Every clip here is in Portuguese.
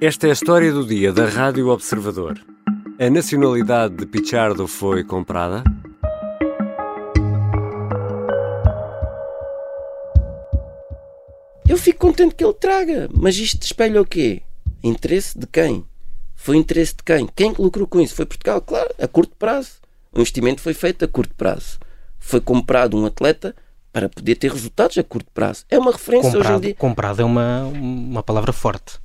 Esta é a história do dia da Rádio Observador. A nacionalidade de Pichardo foi comprada? Eu fico contente que ele traga, mas isto espelha o quê? Interesse de quem? Foi interesse de quem? Quem lucrou com isso? Foi Portugal? Claro, a curto prazo. O investimento foi feito a curto prazo. Foi comprado um atleta para poder ter resultados a curto prazo. É uma referência comprado, hoje em dia. Comprado é uma palavra forte.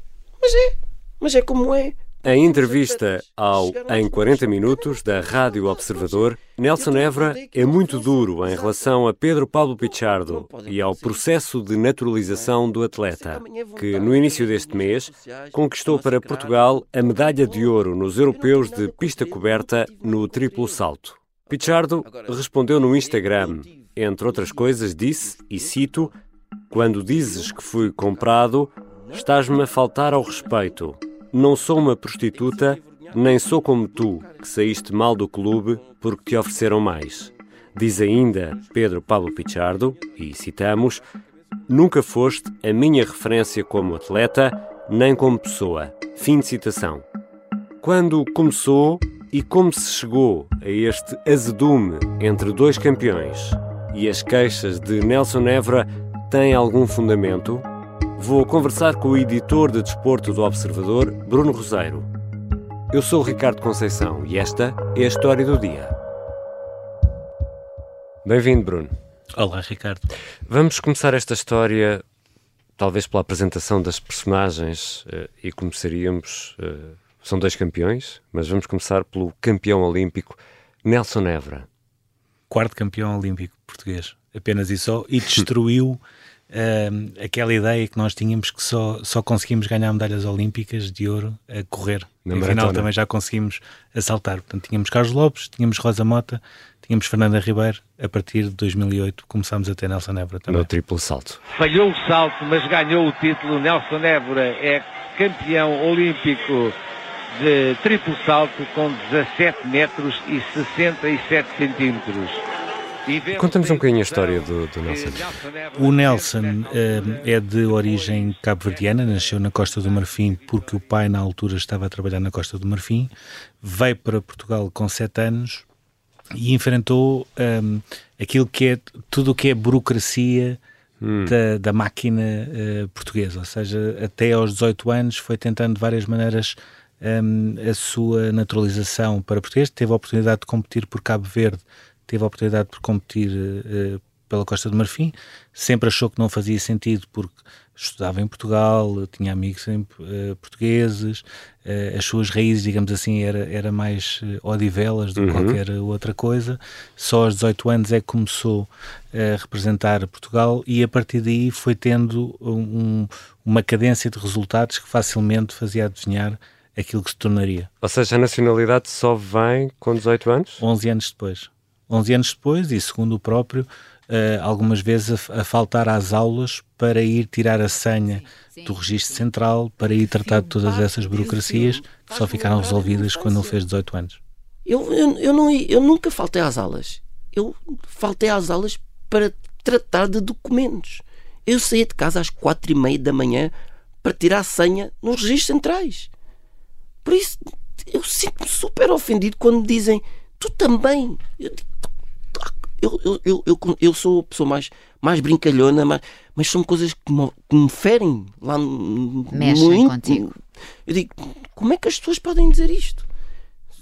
Mas é como é. Em entrevista ao Em 40 Minutos, da Rádio Observador, Nelson Évora é muito duro em relação a Pedro Pablo Pichardo e ao processo de naturalização do atleta, que no início deste mês conquistou para Portugal a medalha de ouro nos europeus de pista coberta no triplo salto. Pichardo respondeu no Instagram, entre outras coisas disse, e cito, "Quando dizes que fui comprado, estás-me a faltar ao respeito. Não sou uma prostituta, nem sou como tu, que saíste mal do clube porque te ofereceram mais." Diz ainda Pedro Pablo Pichardo, e citamos, "Nunca foste a minha referência como atleta, nem como pessoa." Fim de citação. Quando começou e como se chegou a este azedume entre dois campeões? E as queixas de Nelson Évora têm algum fundamento? Vou conversar com o editor de desporto do Observador, Bruno Roseiro. Eu sou o Ricardo Conceição e esta é a história do dia. Bem-vindo, Bruno. Olá, Ricardo. Vamos começar esta história, talvez pela apresentação das personagens, e começaríamos... São dois campeões, mas vamos começar pelo campeão olímpico, Nelson Évora. Quarto campeão olímpico português, apenas e só, e destruiu... aquela ideia que nós tínhamos que só conseguimos ganhar medalhas olímpicas de ouro a correr. Na maratona. Afinal, também já conseguimos a saltar. Portanto, tínhamos Carlos Lopes, tínhamos Rosa Mota, tínhamos Fernanda Ribeiro. A partir de 2008 começámos a ter Nelson Évora também. No triplo salto. Falhou o salto, mas ganhou o título. Nelson Évora é campeão olímpico de triplo salto com 17 metros e 67 centímetros. Conta-nos um bocadinho a história do Nelson. O Nelson é de origem cabo-verdiana, nasceu na Costa do Marfim porque o pai na altura estava a trabalhar na Costa do Marfim, veio para Portugal com 7 anos e enfrentou aquilo que é tudo o que é burocracia da máquina portuguesa, ou seja, até aos 18 anos foi tentando de várias maneiras a sua naturalização para português, teve a oportunidade de competir por Cabo Verde, teve a oportunidade de competir pela Costa do Marfim, sempre achou que não fazia sentido porque estudava em Portugal, tinha amigos portugueses, as suas raízes, digamos assim, era mais odivelas do que qualquer outra coisa. Só aos 18 anos é que começou a representar Portugal e a partir daí foi tendo uma cadência de resultados que facilmente fazia adivinhar aquilo que se tornaria. Ou seja, a nacionalidade só vem com 18 anos? 11 anos depois. 11 anos depois, e segundo o próprio, algumas vezes a faltar às aulas para ir tirar a senha do registro central, para ir tratar de todas essas burocracias que só ficaram resolvidas quando ele fez 18 anos. Eu nunca faltei às aulas. Eu faltei às aulas para tratar de documentos. Eu saía de casa às 4:30 da manhã para tirar a senha nos registros centrais. Por isso, eu sinto-me super ofendido quando me dizem... Tu também. Eu sou a pessoa mais brincalhona, mas são coisas que me ferem lá no... Mexem contigo. Eu digo, como é que as pessoas podem dizer isto?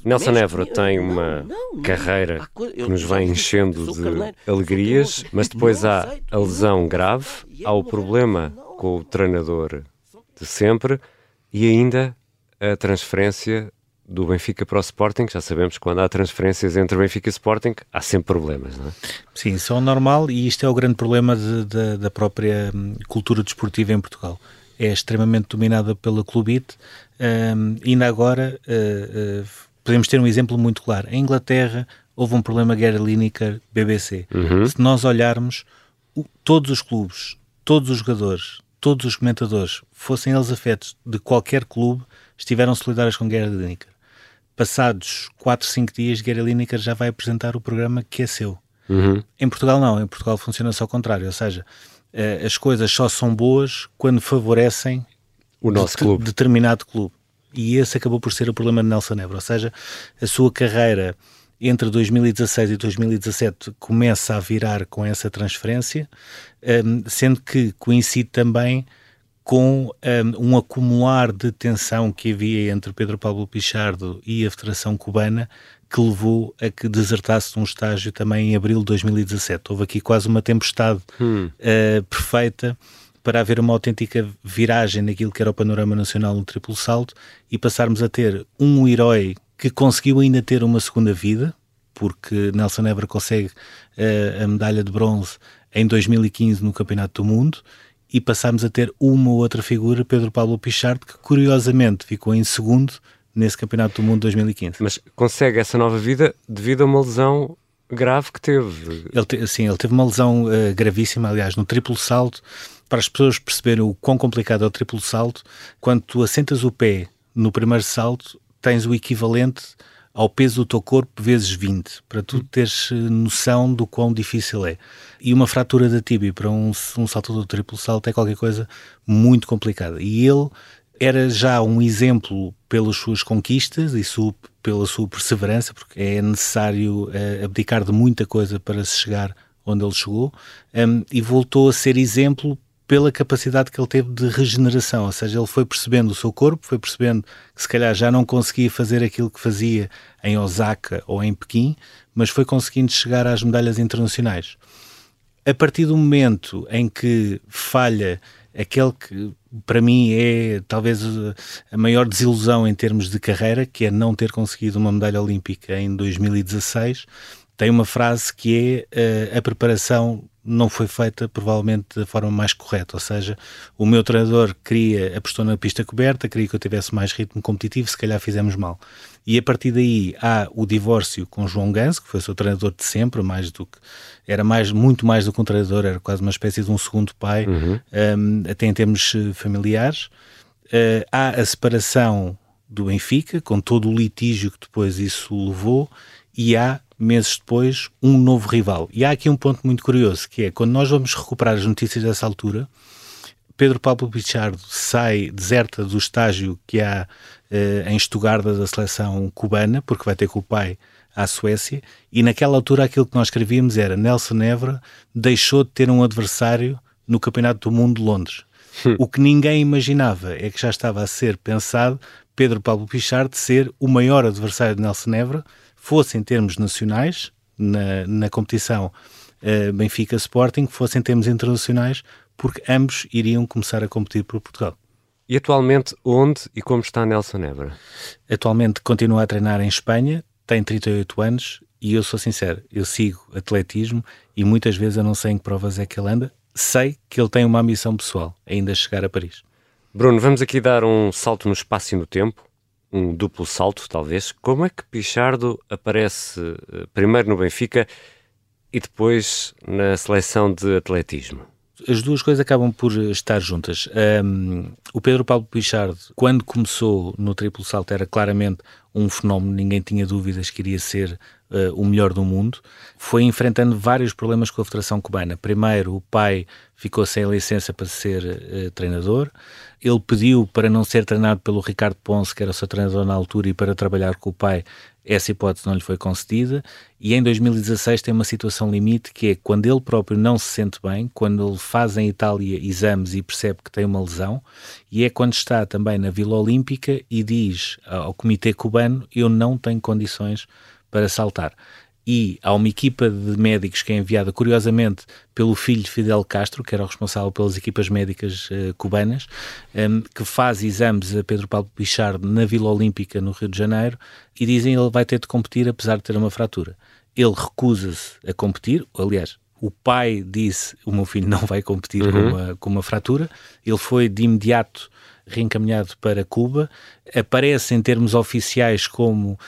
Nelson Évora tem uma carreira que nos vai enchendo de alegrias, mas depois há a lesão grave, há o problema com o treinador de sempre e ainda a transferência do Benfica para o Sporting. Já sabemos que quando há transferências entre Benfica e Sporting há sempre problemas, não é? Sim, isso é o normal e isto é o grande problema da própria cultura desportiva em Portugal. É extremamente dominada pela clubite. Ainda agora podemos ter um exemplo muito claro. Em Inglaterra houve um problema Gary Lineker BBC. Se nós olharmos todos os clubes, todos os jogadores, todos os comentadores, fossem eles afetos de qualquer clube, estiveram solidários com Gary Lineker. Passados 4, 5 dias, Gary Lineker já vai apresentar o programa que é seu. Em Portugal não, em Portugal funciona só ao contrário, ou seja, as coisas só são boas quando favorecem o nosso clube. Determinado clube. E esse acabou por ser o problema de Nelson Évora. Ou seja, a sua carreira entre 2016 e 2017 começa a virar com essa transferência, sendo que coincide também com um acumular de tensão que havia entre Pedro Pablo Pichardo e a Federação Cubana, que levou a que desertasse de um estágio também em abril de 2017. Houve aqui quase uma tempestade perfeita para haver uma autêntica viragem naquilo que era o panorama nacional no triplo salto e passarmos a ter um herói que conseguiu ainda ter uma segunda vida, porque Nelson Évora consegue a medalha de bronze em 2015 no Campeonato do Mundo, e passámos a ter uma ou outra figura, Pedro Pablo Pichardo, que curiosamente ficou em segundo nesse Campeonato do Mundo 2015. Mas consegue essa nova vida devido a uma lesão grave que teve. Ele teve uma lesão gravíssima, aliás, no triplo salto. Para as pessoas perceberem o quão complicado é o triplo salto, quando tu assentas o pé no primeiro salto, tens o equivalente ao peso do teu corpo vezes 20, para tu teres noção do quão difícil é. E uma fratura da tíbia para um saltador do triplo salto é qualquer coisa muito complicada. E ele era já um exemplo pelas suas conquistas e pela sua perseverança, porque é necessário abdicar de muita coisa para se chegar onde ele chegou, e voltou a ser exemplo pela capacidade que ele teve de regeneração, ou seja, ele foi percebendo o seu corpo, foi percebendo que se calhar já não conseguia fazer aquilo que fazia em Osaka ou em Pequim, mas foi conseguindo chegar às medalhas internacionais. A partir do momento em que falha aquele que, para mim, é talvez a maior desilusão em termos de carreira, que é não ter conseguido uma medalha olímpica em 2016, tem uma frase que é a preparação não foi feita provavelmente da forma mais correta, ou seja, o meu treinador apostou na pista coberta, queria que eu tivesse mais ritmo competitivo, se calhar fizemos mal. E a partir daí há o divórcio com João Gans, que foi o seu treinador de sempre, muito mais do que um treinador, era quase uma espécie de um segundo pai, até em termos familiares. Há a separação do Benfica, com todo o litígio que depois isso levou, e há meses depois, um novo rival. E há aqui um ponto muito curioso, que é, quando nós vamos recuperar as notícias dessa altura, Pedro Pablo Pichardo deserta do estágio que há em Estugarda da seleção cubana, porque vai ter com o pai à Suécia, e naquela altura aquilo que nós escrevíamos era: Nelson Évora deixou de ter um adversário no Campeonato do Mundo de Londres. O que ninguém imaginava é que já estava a ser pensado Pedro Pablo Pichardo ser o maior adversário de Nelson Évora, fosse em termos nacionais, na competição Benfica-Sporting, fosse em termos internacionais, porque ambos iriam começar a competir por Portugal. E atualmente, onde e como está Nelson Évora? Atualmente continua a treinar em Espanha, tem 38 anos, e eu sou sincero, eu sigo atletismo e muitas vezes eu não sei em que provas é que ele anda, sei que ele tem uma ambição pessoal, ainda chegar a Paris. Bruno, vamos aqui dar um salto no espaço e no tempo, um duplo salto, talvez. Como é que Pichardo aparece primeiro no Benfica e depois na seleção de atletismo? As duas coisas acabam por estar juntas. O Pedro Pablo Pichardo, quando começou no triplo salto, era claramente um fenómeno, ninguém tinha dúvidas que iria ser o melhor do mundo. Foi enfrentando vários problemas com a Federação Cubana. Primeiro, o pai ficou sem licença para ser treinador. Ele pediu para não ser treinado pelo Ricardo Ponce, que era o seu treinador na altura, e para trabalhar com o pai, essa hipótese não lhe foi concedida. E em 2016 tem uma situação limite, que é quando ele próprio não se sente bem, quando ele faz em Itália exames e percebe que tem uma lesão, e é quando está também na Vila Olímpica e diz ao Comitê Cubano: eu não tenho condições para saltar. E há uma equipa de médicos que é enviada, curiosamente, pelo filho de Fidel Castro, que era o responsável pelas equipas médicas cubanas, que faz exames a Pedro Pablo Pichardo na Vila Olímpica, no Rio de Janeiro, e dizem que ele vai ter de competir apesar de ter uma fratura. Ele recusa-se a competir, aliás, o pai disse: o meu filho não vai competir com uma fratura. Ele foi de imediato reencaminhado para Cuba, aparece em termos oficiais como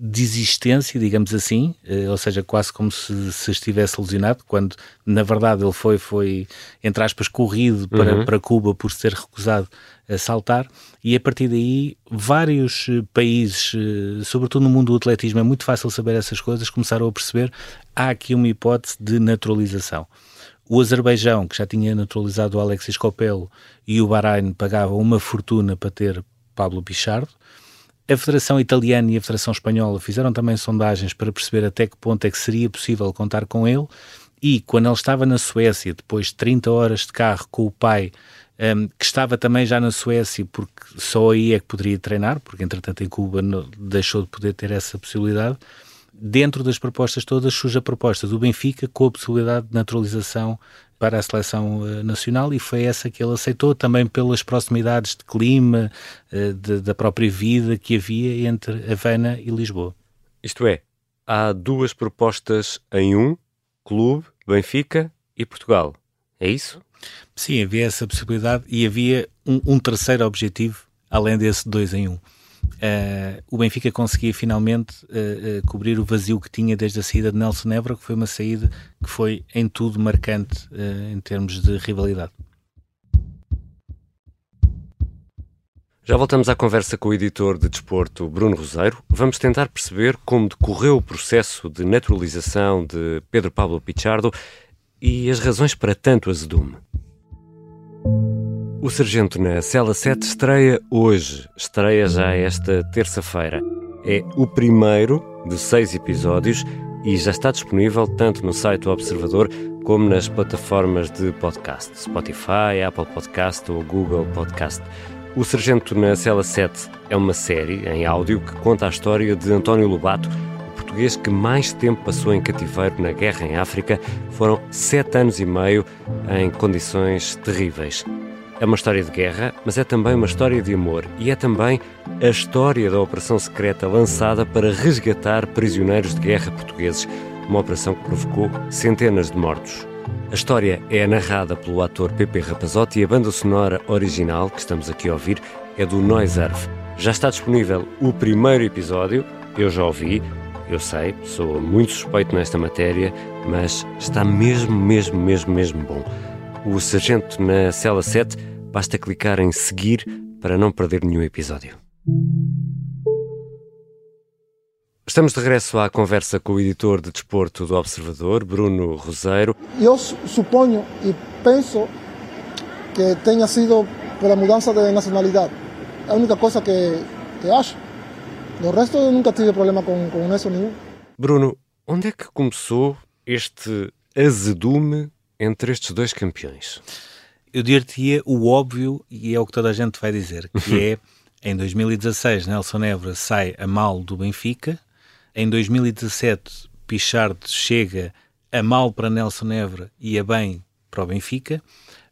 desistência, digamos assim, ou seja, quase como se estivesse lesionado, quando na verdade ele foi entre aspas, corrido para Cuba por ser recusado a saltar. E a partir daí vários países, sobretudo no mundo do atletismo, é muito fácil saber essas coisas, começaram a perceber: há aqui uma hipótese de naturalização. O Azerbaijão, que já tinha naturalizado o Alexis Copelo, e o Bahrein pagavam uma fortuna para ter Pablo Pichardo. A Federação Italiana e a Federação Espanhola fizeram também sondagens para perceber até que ponto é que seria possível contar com ele, e quando ele estava na Suécia, depois de 30 horas de carro com o pai, que estava também já na Suécia, porque só aí é que poderia treinar, porque entretanto em Cuba deixou de poder ter essa possibilidade, dentro das propostas todas surge a proposta do Benfica com a possibilidade de naturalização para a seleção nacional, e foi essa que ele aceitou, também pelas proximidades de clima, da própria vida que havia entre Havana e Lisboa. Isto é, há duas propostas em um, clube, Benfica e Portugal, é isso? Sim, havia essa possibilidade e havia um terceiro objetivo, além desse dois em um. O Benfica conseguia finalmente cobrir o vazio que tinha desde a saída de Nelson Évora, que foi uma saída que foi em tudo marcante em termos de rivalidade. Já voltamos à conversa com o editor de desporto Bruno Roseiro. Vamos tentar perceber como decorreu o processo de naturalização de Pedro Pablo Pichardo e as razões para tanto azedume. O Sargento na Cela 7 estreia hoje, estreia já esta terça-feira. É o primeiro de 6 episódios e já está disponível tanto no site do Observador como nas plataformas de podcast, Spotify, Apple Podcast ou Google Podcast. O Sargento na Cela 7 é uma série em áudio que conta a história de António Lobato, o português que mais tempo passou em cativeiro na guerra em África. Foram 7 anos e meio em condições terríveis. É uma história de guerra, mas é também uma história de amor, e é também a história da operação secreta lançada para resgatar prisioneiros de guerra portugueses, uma operação que provocou centenas de mortos. A história é narrada pelo ator Pepe Rapazotti e a banda sonora original, que estamos aqui a ouvir, é do Noiserv. Já está disponível o primeiro episódio, eu já ouvi, eu sei, sou muito suspeito nesta matéria, mas está mesmo bom. O Sargento na Cela 7, basta clicar em seguir para não perder nenhum episódio. Estamos de regresso à conversa com o editor de desporto do Observador, Bruno Roseiro. Eu suponho e penso que tenha sido pela mudança de nacionalidade. É a única coisa que acho. Do resto, eu nunca tive problema com isso nenhum. Bruno, onde é que começou este azedume entre estes dois campeões? Eu diria-te o óbvio, e é o que toda a gente vai dizer, que é, em 2016, Nelson Évora sai a mal do Benfica, em 2017, Pichardo chega a mal para Nelson Évora e a bem para o Benfica,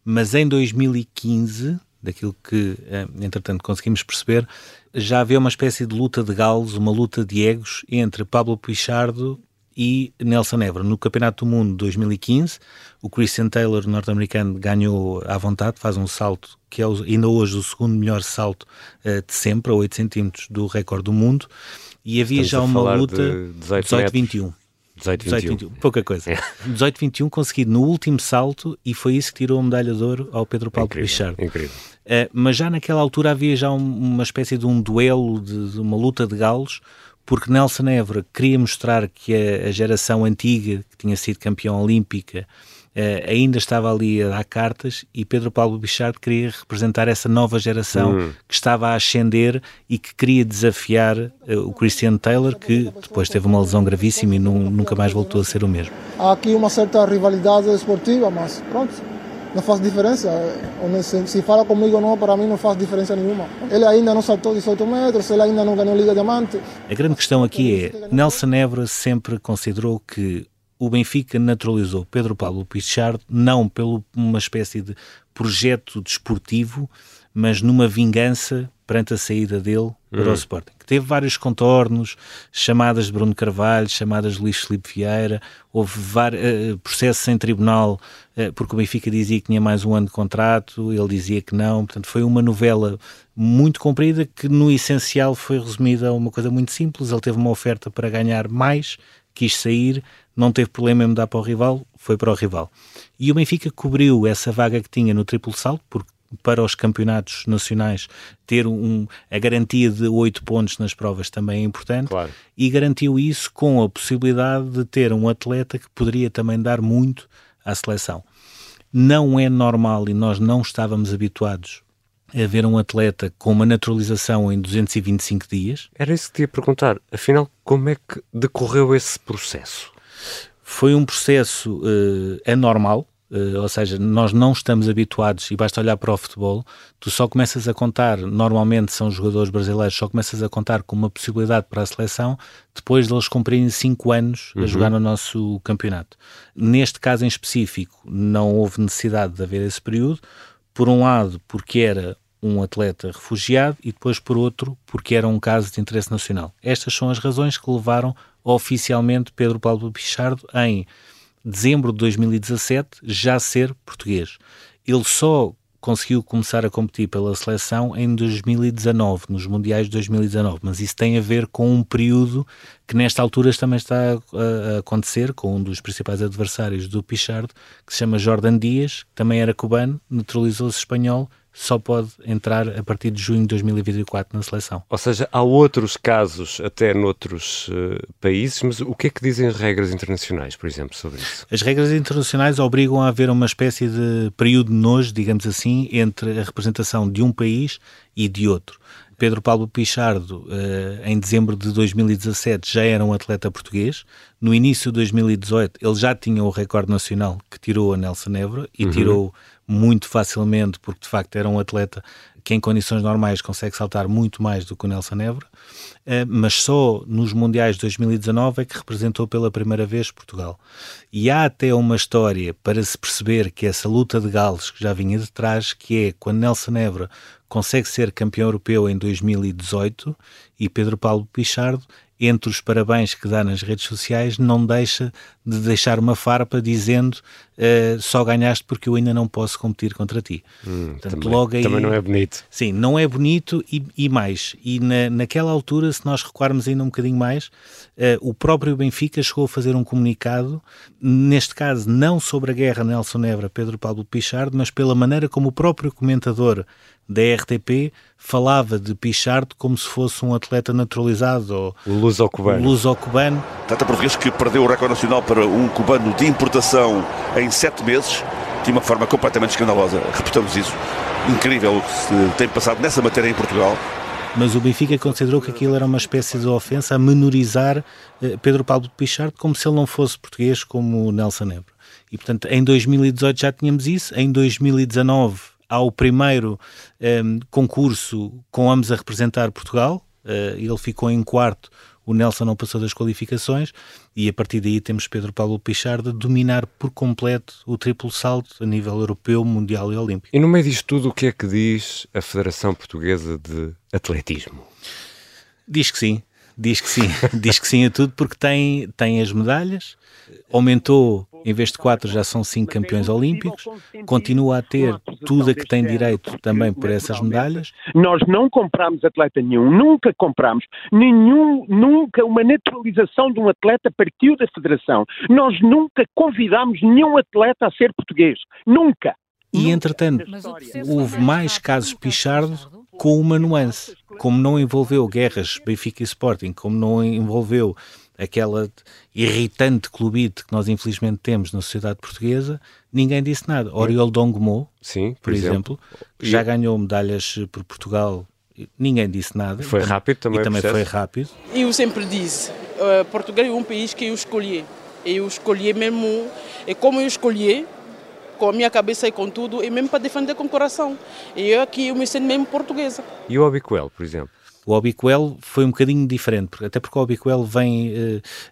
mas em 2015, daquilo que, entretanto, conseguimos perceber, já havia uma espécie de luta de galos, uma luta de egos entre Pablo Pichardo e Nelson Évora. No Campeonato do Mundo de 2015, o Christian Taylor, norte-americano, ganhou à vontade, faz um salto que é ainda hoje o segundo melhor salto de sempre, a 8 centímetros do recorde do mundo, e havia já uma luta 18-21. 18-21, pouca coisa. 18-21 conseguido no último salto, e foi isso que tirou a medalha de ouro ao Pedro Pablo Pichardo. Incrível. Mas já naquela altura havia já uma espécie de um duelo, de uma luta de galos, porque Nelson Évora queria mostrar que a geração antiga, que tinha sido campeão olímpica, ainda estava ali a dar cartas, e Pedro Pablo Pichardo queria representar essa nova geração que estava a ascender e que queria desafiar o Christian Taylor, que depois teve uma lesão gravíssima e nunca mais voltou a ser o mesmo. Há aqui uma certa rivalidade esportiva, mas pronto, não faz diferença. Se fala comigo ou não, para mim não faz diferença nenhuma. Ele ainda não saltou 18 metros, ele ainda não ganhou Liga Diamante. A grande questão aqui é, Nelson Évora sempre considerou que o Benfica naturalizou Pedro Pablo Pichardo não por uma espécie de projeto desportivo, mas numa vingança perante a saída dele para o Sporting. Teve vários contornos, chamadas de Bruno Carvalho, chamadas de Luís Felipe Vieira, houve processos em tribunal, porque o Benfica dizia que tinha mais um ano de contrato, ele dizia que não, portanto foi uma novela muito comprida que no essencial foi resumida a uma coisa muito simples: ele teve uma oferta para ganhar mais, quis sair, não teve problema em mudar para o rival, foi para o rival. E o Benfica cobriu essa vaga que tinha no triplo salto, porque para os campeonatos nacionais ter a garantia de 8 pontos nas provas também é importante, claro. E garantiu isso com a possibilidade de ter um atleta que poderia também dar muito à seleção. não é normal e nós não estávamos habituados a ver um atleta com uma naturalização em 225 dias. Era isso que te ia perguntar. Afinal, como é que decorreu esse processo? Foi um processo anormal, ou seja, nós não estamos habituados e basta olhar para o futebol, tu só começas a contar, normalmente são jogadores brasileiros, só começas a contar com uma possibilidade para a seleção depois deles cumprirem 5 anos a jogar no nosso campeonato. Neste caso em específico, não houve necessidade de haver esse período, por um lado porque era um atleta refugiado e depois por outro porque era um caso de interesse nacional. Estas são as razões que levaram oficialmente Pedro Pablo Pichardo em dezembro de 2017 já ser português. Ele só conseguiu começar a competir pela seleção em 2019, nos Mundiais de 2019, mas isso tem a ver com um período que nesta altura também está a acontecer com um dos principais adversários do Pichardo, que se chama Jordan Dias, que também era cubano, naturalizou-se espanhol, só pode entrar a partir de junho de 2024 na seleção. Ou seja, há outros casos até noutros países, mas o que é que dizem as regras internacionais, por exemplo, sobre isso? As regras internacionais obrigam a haver uma espécie de período de nojo, digamos assim, entre a representação de um país e de outro. Pedro Pablo Pichardo, em dezembro de 2017, já era um atleta português. No início de 2018, ele já tinha o recorde nacional que tirou a Nelson Évora e tirou muito facilmente, porque de facto era um atleta que em condições normais consegue saltar muito mais do que o Nelson Évora, mas só nos Mundiais de 2019 é que representou pela primeira vez Portugal. E há até uma história para se perceber que essa luta de galos que já vinha de trás, que é quando Nelson Évora consegue ser campeão europeu em 2018 e Pedro Pablo Pichardo, entre os parabéns que dá nas redes sociais, não deixa de deixar uma farpa dizendo só ganhaste porque eu ainda não posso competir contra ti. Portanto, também não é bonito. Sim, não é bonito e mais. E naquela altura, se nós recuarmos ainda um bocadinho mais, o próprio Benfica chegou a fazer um comunicado, neste caso não sobre a guerra Nelson Évora, Pedro Pablo Pichardo, mas pela maneira como o próprio comentador da RTP falava de Pichardo como se fosse um atleta naturalizado ou luso-cubano. Atleta português que perdeu o recorde nacional para um cubano de importação em 7 meses, de uma forma completamente escandalosa. Reputamos isso. Incrível o que se tem passado nessa matéria em Portugal. Mas o Benfica considerou que aquilo era uma espécie de ofensa a menorizar Pedro Pablo Pichardo como se ele não fosse português como o Nelson Évora. E portanto em 2018 já tínhamos isso, em 2019 há o primeiro concurso com ambos a representar Portugal, ele ficou em quarto, o Nelson não passou das qualificações e a partir daí temos Pedro Pablo Pichardo a dominar por completo o triplo salto a nível europeu, mundial e olímpico. E no meio disto tudo, o que é que diz a Federação Portuguesa de Atletismo? Diz que sim a tudo, porque tem as medalhas, aumentou, em vez de 4 já são 5 campeões olímpicos, continua a ter tudo a que tem direito também por essas medalhas. Nós não comprámos atleta nenhum, nunca comprámos nenhum, nunca uma naturalização de um atleta partiu da federação. Nós nunca convidámos nenhum atleta a ser português, nunca. E entretanto houve mais casos Pichardo, com uma nuance, como não envolveu guerras Benfica e Sporting, como não envolveu aquela irritante clubite que nós infelizmente temos na sociedade portuguesa, ninguém disse nada. Auriol Dongmo, por exemplo, já ganhou medalhas por Portugal, ninguém disse nada. Foi rápido também. E também foi rápido. Eu sempre disse, Portugal é um país que eu escolhi. Eu escolhi mesmo, é como eu escolhi, com a minha cabeça e com tudo, e mesmo para defender com o coração. E eu aqui, eu me sinto mesmo portuguesa. E o Obikwelu, por exemplo? O Obikwelu foi um bocadinho diferente, até porque o Obikwelu vem,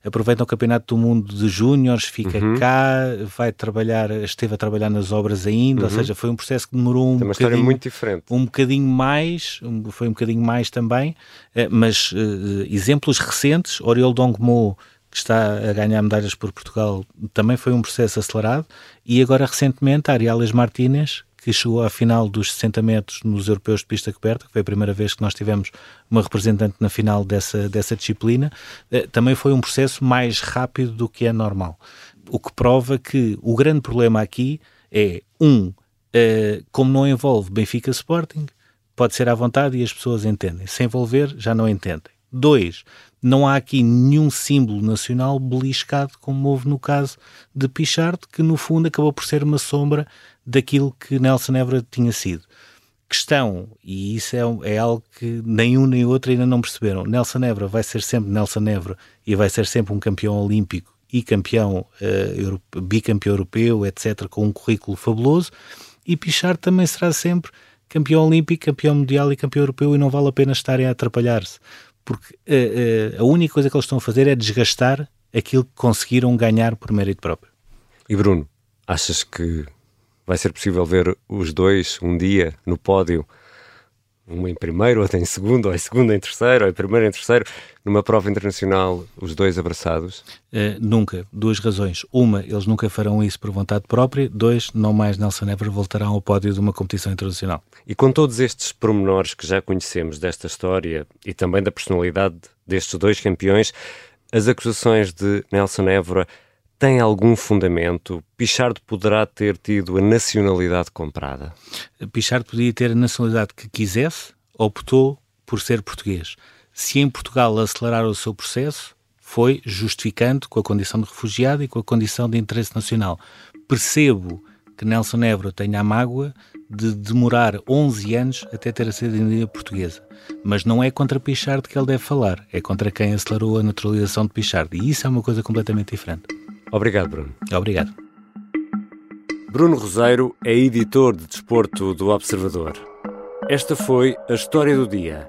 aproveita o Campeonato do Mundo de Júniores, fica cá, vai trabalhar, esteve a trabalhar nas obras ainda, ou seja, foi um processo que demorou um bocadinho. É uma história muito diferente. Um bocadinho mais, foi um bocadinho mais também, mas exemplos recentes, Auriol Dongmo, que está a ganhar medalhas por Portugal, também foi um processo acelerado, e agora recentemente a Ariales Martínez, que chegou à final dos 60 metros nos europeus de pista coberta, que foi a primeira vez que nós tivemos uma representante na final dessa disciplina, também foi um processo mais rápido do que é normal. O que prova que o grande problema aqui é, como não envolve Benfica Sporting, pode ser à vontade e as pessoas entendem. Se envolver, já não entendem. Dois, não há aqui nenhum símbolo nacional beliscado, como houve no caso de Pichardo, que no fundo acabou por ser uma sombra daquilo que Nelson Évora tinha sido. Questão, e isso é algo que nem um nem outro ainda não perceberam, Nelson Évora vai ser sempre Nelson Évora e vai ser sempre um campeão olímpico e campeão bicampeão europeu, etc., com um currículo fabuloso, e Pichardo também será sempre campeão olímpico, campeão mundial e campeão europeu, e não vale a pena estarem a atrapalhar-se, porque a única coisa que eles estão a fazer é desgastar aquilo que conseguiram ganhar por mérito próprio. E Bruno, achas que vai ser possível ver os dois um dia no pódio, um em primeiro, outro em segundo, ou em segundo em terceiro, ou em primeiro em terceiro, numa prova internacional, os dois abraçados? Nunca. Duas razões. Uma, eles nunca farão isso por vontade própria. Dois, não mais Nelson Évora voltarão ao pódio de uma competição internacional. E com todos estes pormenores que já conhecemos desta história e também da personalidade destes dois campeões, as acusações de Nelson Évora tem algum fundamento? Pichardo poderá ter tido a nacionalidade comprada? Pichardo podia ter a nacionalidade que quisesse, optou por ser português. Se em Portugal acelerar o seu processo, foi justificando com a condição de refugiado e com a condição de interesse nacional. Percebo que Nelson Évora tenha a mágoa de demorar 11 anos até ter a cidadania portuguesa. Mas não é contra Pichardo que ele deve falar, é contra quem acelerou a naturalização de Pichardo. E isso é uma coisa completamente diferente. Obrigado, Bruno. Obrigado. Bruno Roseiro é editor de desporto do Observador. Esta foi a História do Dia.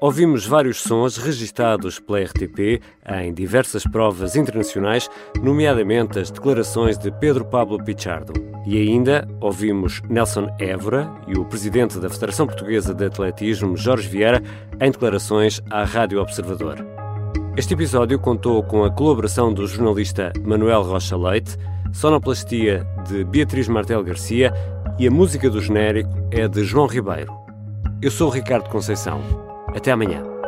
Ouvimos vários sons registados pela RTP em diversas provas internacionais, nomeadamente as declarações de Pedro Pablo Pichardo. E ainda ouvimos Nelson Évora e o presidente da Federação Portuguesa de Atletismo, Jorge Vieira, em declarações à Rádio Observador. Este episódio contou com a colaboração do jornalista Manuel Rocha Leite, sonoplastia de Beatriz Martel Garcia e a música do genérico é de João Ribeiro. Eu sou o Ricardo Conceição. Até amanhã.